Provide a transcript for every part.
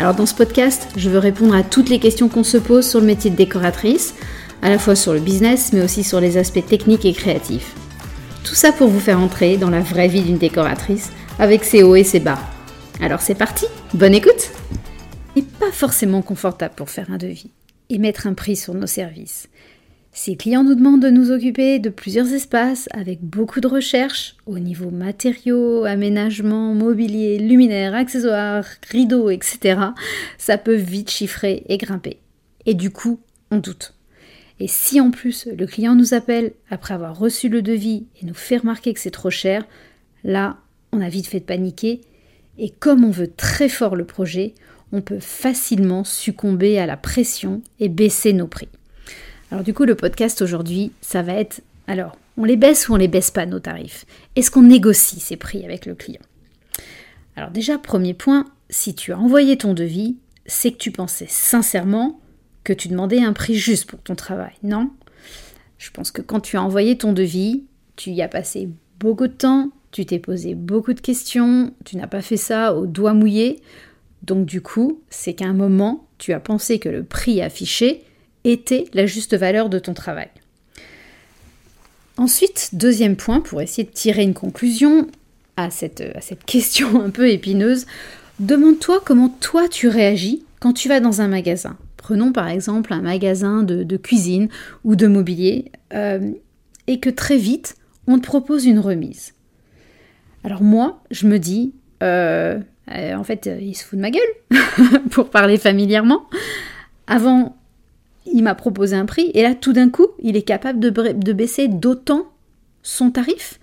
Alors dans ce podcast, je veux répondre à toutes les questions qu'on se pose sur le métier de décoratrice, à la fois sur le business, mais aussi sur les aspects techniques et créatifs. Tout ça pour vous faire entrer dans la vraie vie d'une décoratrice, avec ses hauts et ses bas. Alors c'est parti, bonne écoute. On n'est pas forcément confortable pour faire un devis et mettre un prix sur nos services. Ces clients nous demandent de nous occuper de plusieurs espaces avec beaucoup de recherches au niveau matériaux, aménagements, mobilier, luminaires, accessoires, rideaux, etc. Ça peut vite chiffrer et grimper. Et du coup, on doute. Et si en plus le client nous appelle après avoir reçu le devis et nous fait remarquer que c'est trop cher, là, on a vite fait de paniquer. Et comme on veut très fort le projet, on peut facilement succomber à la pression et baisser nos prix. Alors du coup, le podcast aujourd'hui, ça va être, alors, on les baisse ou on les baisse pas nos tarifs? Est-ce qu'on négocie ces prix avec le client? Alors déjà, premier point, si tu as envoyé ton devis, c'est que tu pensais sincèrement que tu demandais un prix juste pour ton travail, non? Je pense que quand tu as envoyé ton devis, tu y as passé beaucoup de temps, tu t'es posé beaucoup de questions, tu n'as pas fait ça au doigt mouillé. Donc du coup, c'est qu'à un moment, tu as pensé que le prix affiché était la juste valeur de ton travail. Ensuite, deuxième point, pour essayer de tirer une conclusion à cette question un peu épineuse, demande-toi comment toi tu réagis quand tu vas dans un magasin. Prenons par exemple un magasin de cuisine ou de mobilier et que très vite, on te propose une remise. Alors moi, je me dis, en fait, il se fout de ma gueule, pour parler familièrement. Avant, il m'a proposé un prix, et là, tout d'un coup, il est capable de baisser d'autant son tarif.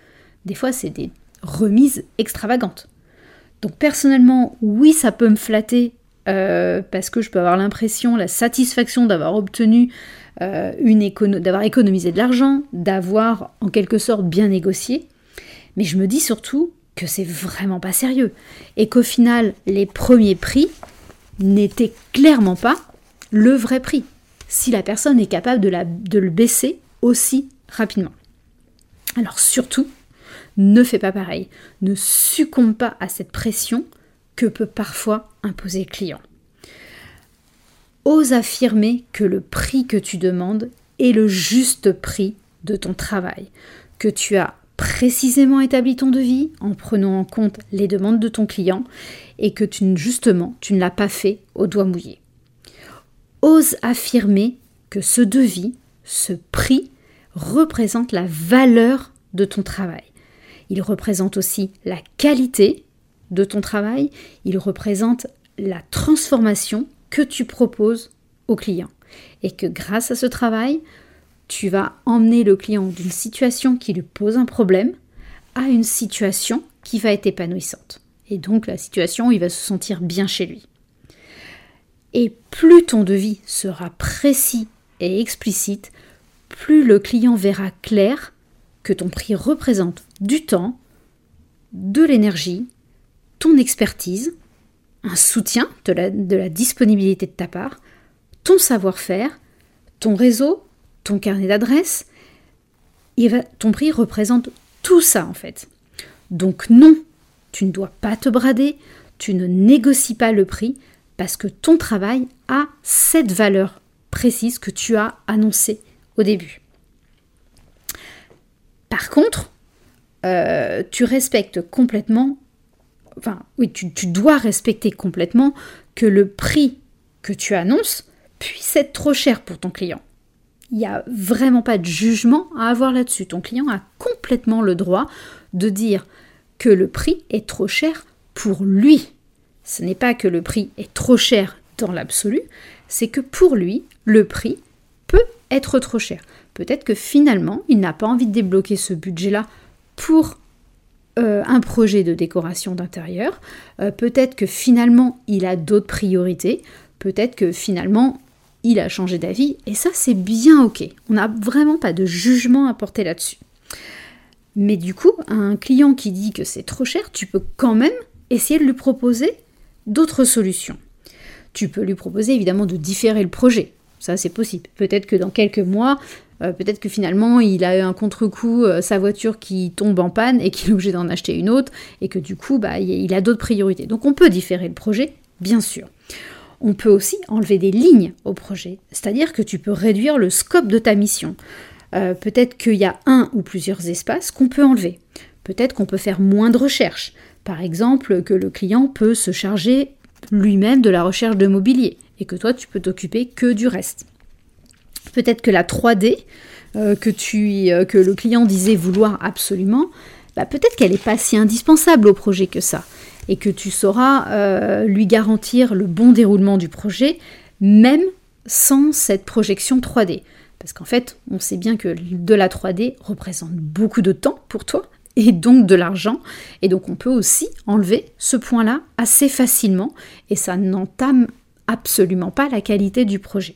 Des fois, c'est des remises extravagantes. Donc personnellement, oui, ça peut me flatter, parce que je peux avoir l'impression, la satisfaction d'avoir obtenu, d'avoir économisé de l'argent, d'avoir en quelque sorte bien négocié. Mais je me dis surtout que c'est vraiment pas sérieux et qu'au final, les premiers prix n'étaient clairement pas le vrai prix si la personne est capable de le baisser aussi rapidement. Alors surtout, ne fais pas pareil. Ne succombe pas à cette pression que peut parfois imposer le client. Ose affirmer que le prix que tu demandes est le juste prix de ton travail, que tu as précisément établi ton devis en prenant en compte les demandes de ton client et que tu ne l'as pas fait au doigt mouillé. Ose affirmer que ce devis, ce prix, représente la valeur de ton travail. Il représente aussi la qualité de ton travail, il représente la transformation que tu proposes au client et que grâce à ce travail, tu vas emmener le client d'une situation qui lui pose un problème à une situation qui va être épanouissante. Et donc la situation où il va se sentir bien chez lui. Et plus ton devis sera précis et explicite, plus le client verra clair que ton prix représente du temps, de l'énergie, ton expertise, un soutien de la disponibilité de ta part, ton savoir-faire, ton réseau, ton carnet d'adresse, ton prix représente tout ça en fait. Donc non, tu ne dois pas te brader, tu ne négocies pas le prix parce que ton travail a cette valeur précise que tu as annoncée au début. Par contre, tu respectes complètement, tu dois respecter complètement que le prix que tu annonces puisse être trop cher pour ton client. Il n'y a vraiment pas de jugement à avoir là-dessus. Ton client a complètement le droit de dire que le prix est trop cher pour lui. Ce n'est pas que le prix est trop cher dans l'absolu, c'est que pour lui, le prix peut être trop cher. Peut-être que finalement, il n'a pas envie de débloquer ce budget-là pour un projet de décoration d'intérieur. Peut-être que finalement, il a d'autres priorités. Peut-être que finalement, il a changé d'avis, et ça, c'est bien ok. On n'a vraiment pas de jugement à porter là-dessus. Mais du coup, un client qui dit que c'est trop cher, tu peux quand même essayer de lui proposer d'autres solutions. Tu peux lui proposer évidemment de différer le projet. Ça, c'est possible. Peut-être que dans quelques mois, peut-être que finalement, il a eu un contre-coup, sa voiture qui tombe en panne et qu'il est obligé d'en acheter une autre et que du coup, il a d'autres priorités. Donc, on peut différer le projet, bien sûr. On peut aussi enlever des lignes au projet, c'est-à-dire que tu peux réduire le scope de ta mission. Peut-être qu'il y a un ou plusieurs espaces qu'on peut enlever. Peut-être qu'on peut faire moins de recherche. Par exemple, que le client peut se charger lui-même de la recherche de mobilier et que toi, tu peux t'occuper que du reste. Peut-être que la 3D que le client disait vouloir absolument, peut-être qu'elle n'est pas si indispensable au projet que ça et que tu sauras lui garantir le bon déroulement du projet même sans cette projection 3D. Parce qu'en fait, on sait bien que de la 3D représente beaucoup de temps pour toi et donc de l'argent. Et donc, on peut aussi enlever ce point-là assez facilement et ça n'entame absolument pas la qualité du projet.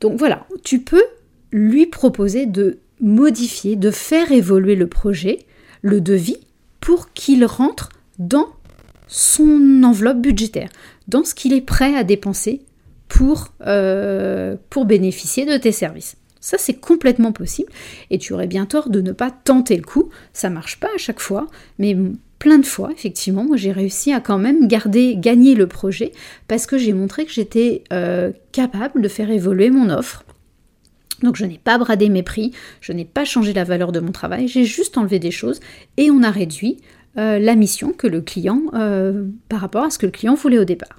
Donc voilà, tu peux lui proposer de modifier, de faire évoluer le projet, le devis, pour qu'il rentre dans son enveloppe budgétaire, dans ce qu'il est prêt à dépenser pour bénéficier de tes services. Ça, c'est complètement possible et tu aurais bien tort de ne pas tenter le coup. Ça marche pas à chaque fois, mais plein de fois, effectivement, moi j'ai réussi à quand même gagner le projet parce que j'ai montré que j'étais capable de faire évoluer mon offre. Donc je n'ai pas bradé mes prix, je n'ai pas changé la valeur de mon travail, j'ai juste enlevé des choses et on a réduit la mission que le client, par rapport à ce que le client voulait au départ.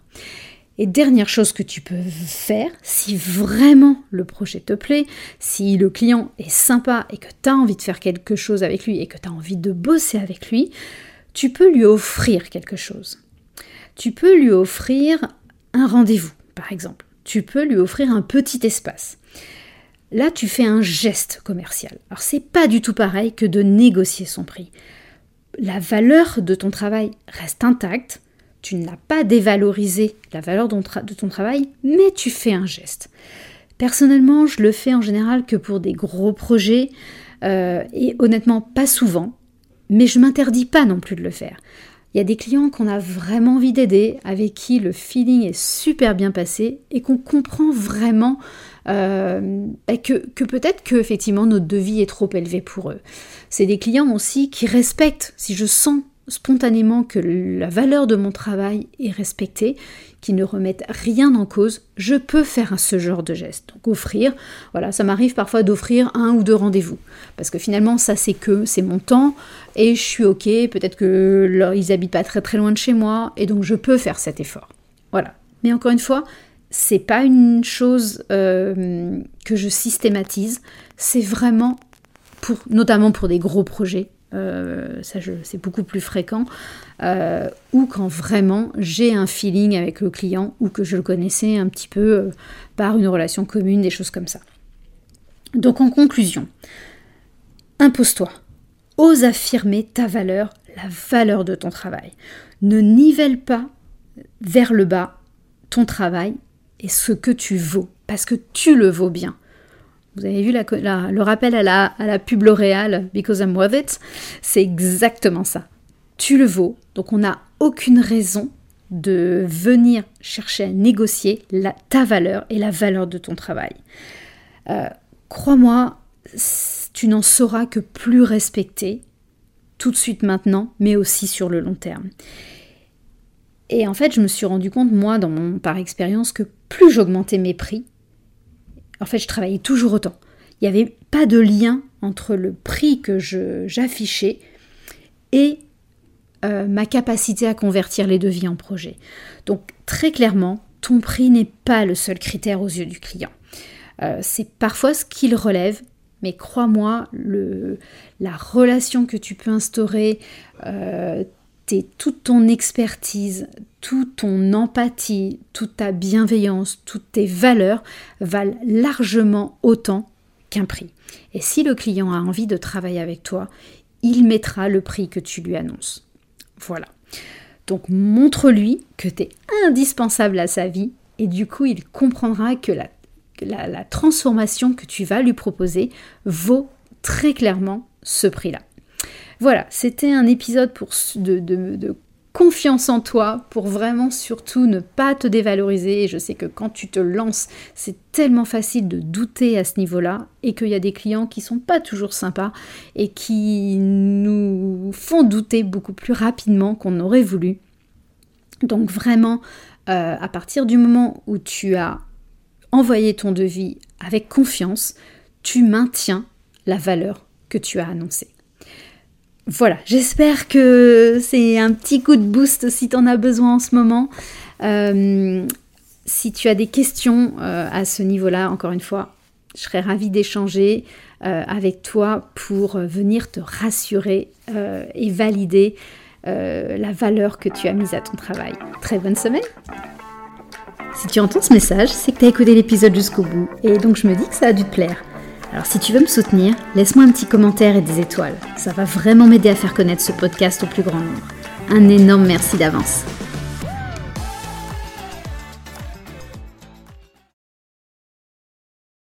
Et dernière chose que tu peux faire, si vraiment le projet te plaît, si le client est sympa et que tu as envie de faire quelque chose avec lui et que tu as envie de bosser avec lui, tu peux lui offrir quelque chose. Tu peux lui offrir un rendez-vous, par exemple. Tu peux lui offrir un petit espace. Là, tu fais un geste commercial. Alors, c'est pas du tout pareil que de négocier son prix. La valeur de ton travail reste intacte. Tu n'as pas dévalorisé la valeur de ton travail, mais tu fais un geste. Personnellement, je le fais en général que pour des gros projets, et honnêtement, pas souvent. Mais je ne m'interdis pas non plus de le faire. Il y a des clients qu'on a vraiment envie d'aider, avec qui le feeling est super bien passé et qu'on comprend vraiment que peut-être que effectivement notre devis est trop élevé pour eux. C'est des clients aussi qui respectent, si je sens spontanément que la valeur de mon travail est respectée, qui ne remettent rien en cause, je peux faire ce genre de geste. Donc offrir, voilà, ça m'arrive parfois d'offrir un ou deux rendez-vous, parce que finalement ça c'est mon temps, et je suis ok, peut-être qu'ils habitent pas très très loin de chez moi, et donc je peux faire cet effort. Voilà. Mais encore une fois, c'est pas une chose que je systématise, c'est vraiment, notamment pour des gros projets, c'est beaucoup plus fréquent, ou quand vraiment j'ai un feeling avec le client ou que je le connaissais un petit peu par une relation commune, des choses comme ça. Donc en conclusion, impose-toi, ose affirmer ta valeur, la valeur de ton travail. Ne nivelle pas vers le bas ton travail et ce que tu vaux, parce que tu le vaux bien. Vous avez vu le rappel à la pub L'Oréal, Because I'm worth it, c'est exactement ça. Tu le vaux, donc on n'a aucune raison de venir chercher à négocier ta valeur et la valeur de ton travail. Crois-moi, tu n'en seras que plus respecté, tout de suite maintenant, mais aussi sur le long terme. Et en fait, je me suis rendu compte, moi, par expérience, que plus j'augmentais mes prix, en fait, je travaillais toujours autant. Il n'y avait pas de lien entre le prix que j'affichais et ma capacité à convertir les devis en projet. Donc, très clairement, ton prix n'est pas le seul critère aux yeux du client. C'est parfois ce qu'il relève, mais crois-moi, la relation que tu peux instaurer, toute ton expertise, toute ton empathie, toute ta bienveillance, toutes tes valeurs valent largement autant qu'un prix. Et si le client a envie de travailler avec toi, il mettra le prix que tu lui annonces. Voilà. Donc montre-lui que tu es indispensable à sa vie et du coup il comprendra que la transformation que tu vas lui proposer vaut très clairement ce prix-là. Voilà, c'était un épisode de confiance en toi, pour vraiment surtout ne pas te dévaloriser. Je sais que quand tu te lances, c'est tellement facile de douter à ce niveau-là, et qu'il y a des clients qui sont pas toujours sympas et qui nous font douter beaucoup plus rapidement qu'on aurait voulu. Donc vraiment, à partir du moment où tu as envoyé ton devis avec confiance, tu maintiens la valeur que tu as annoncée. Voilà, j'espère que c'est un petit coup de boost si tu en as besoin en ce moment. Si tu as des questions à ce niveau-là, encore une fois, je serais ravie d'échanger avec toi pour venir te rassurer et valider la valeur que tu as mise à ton travail. Très bonne semaine! Si tu entends ce message, c'est que tu as écouté l'épisode jusqu'au bout et donc je me dis que ça a dû te plaire. Alors si tu veux me soutenir, laisse-moi un petit commentaire et des étoiles. Ça va vraiment m'aider à faire connaître ce podcast au plus grand nombre. Un énorme merci d'avance.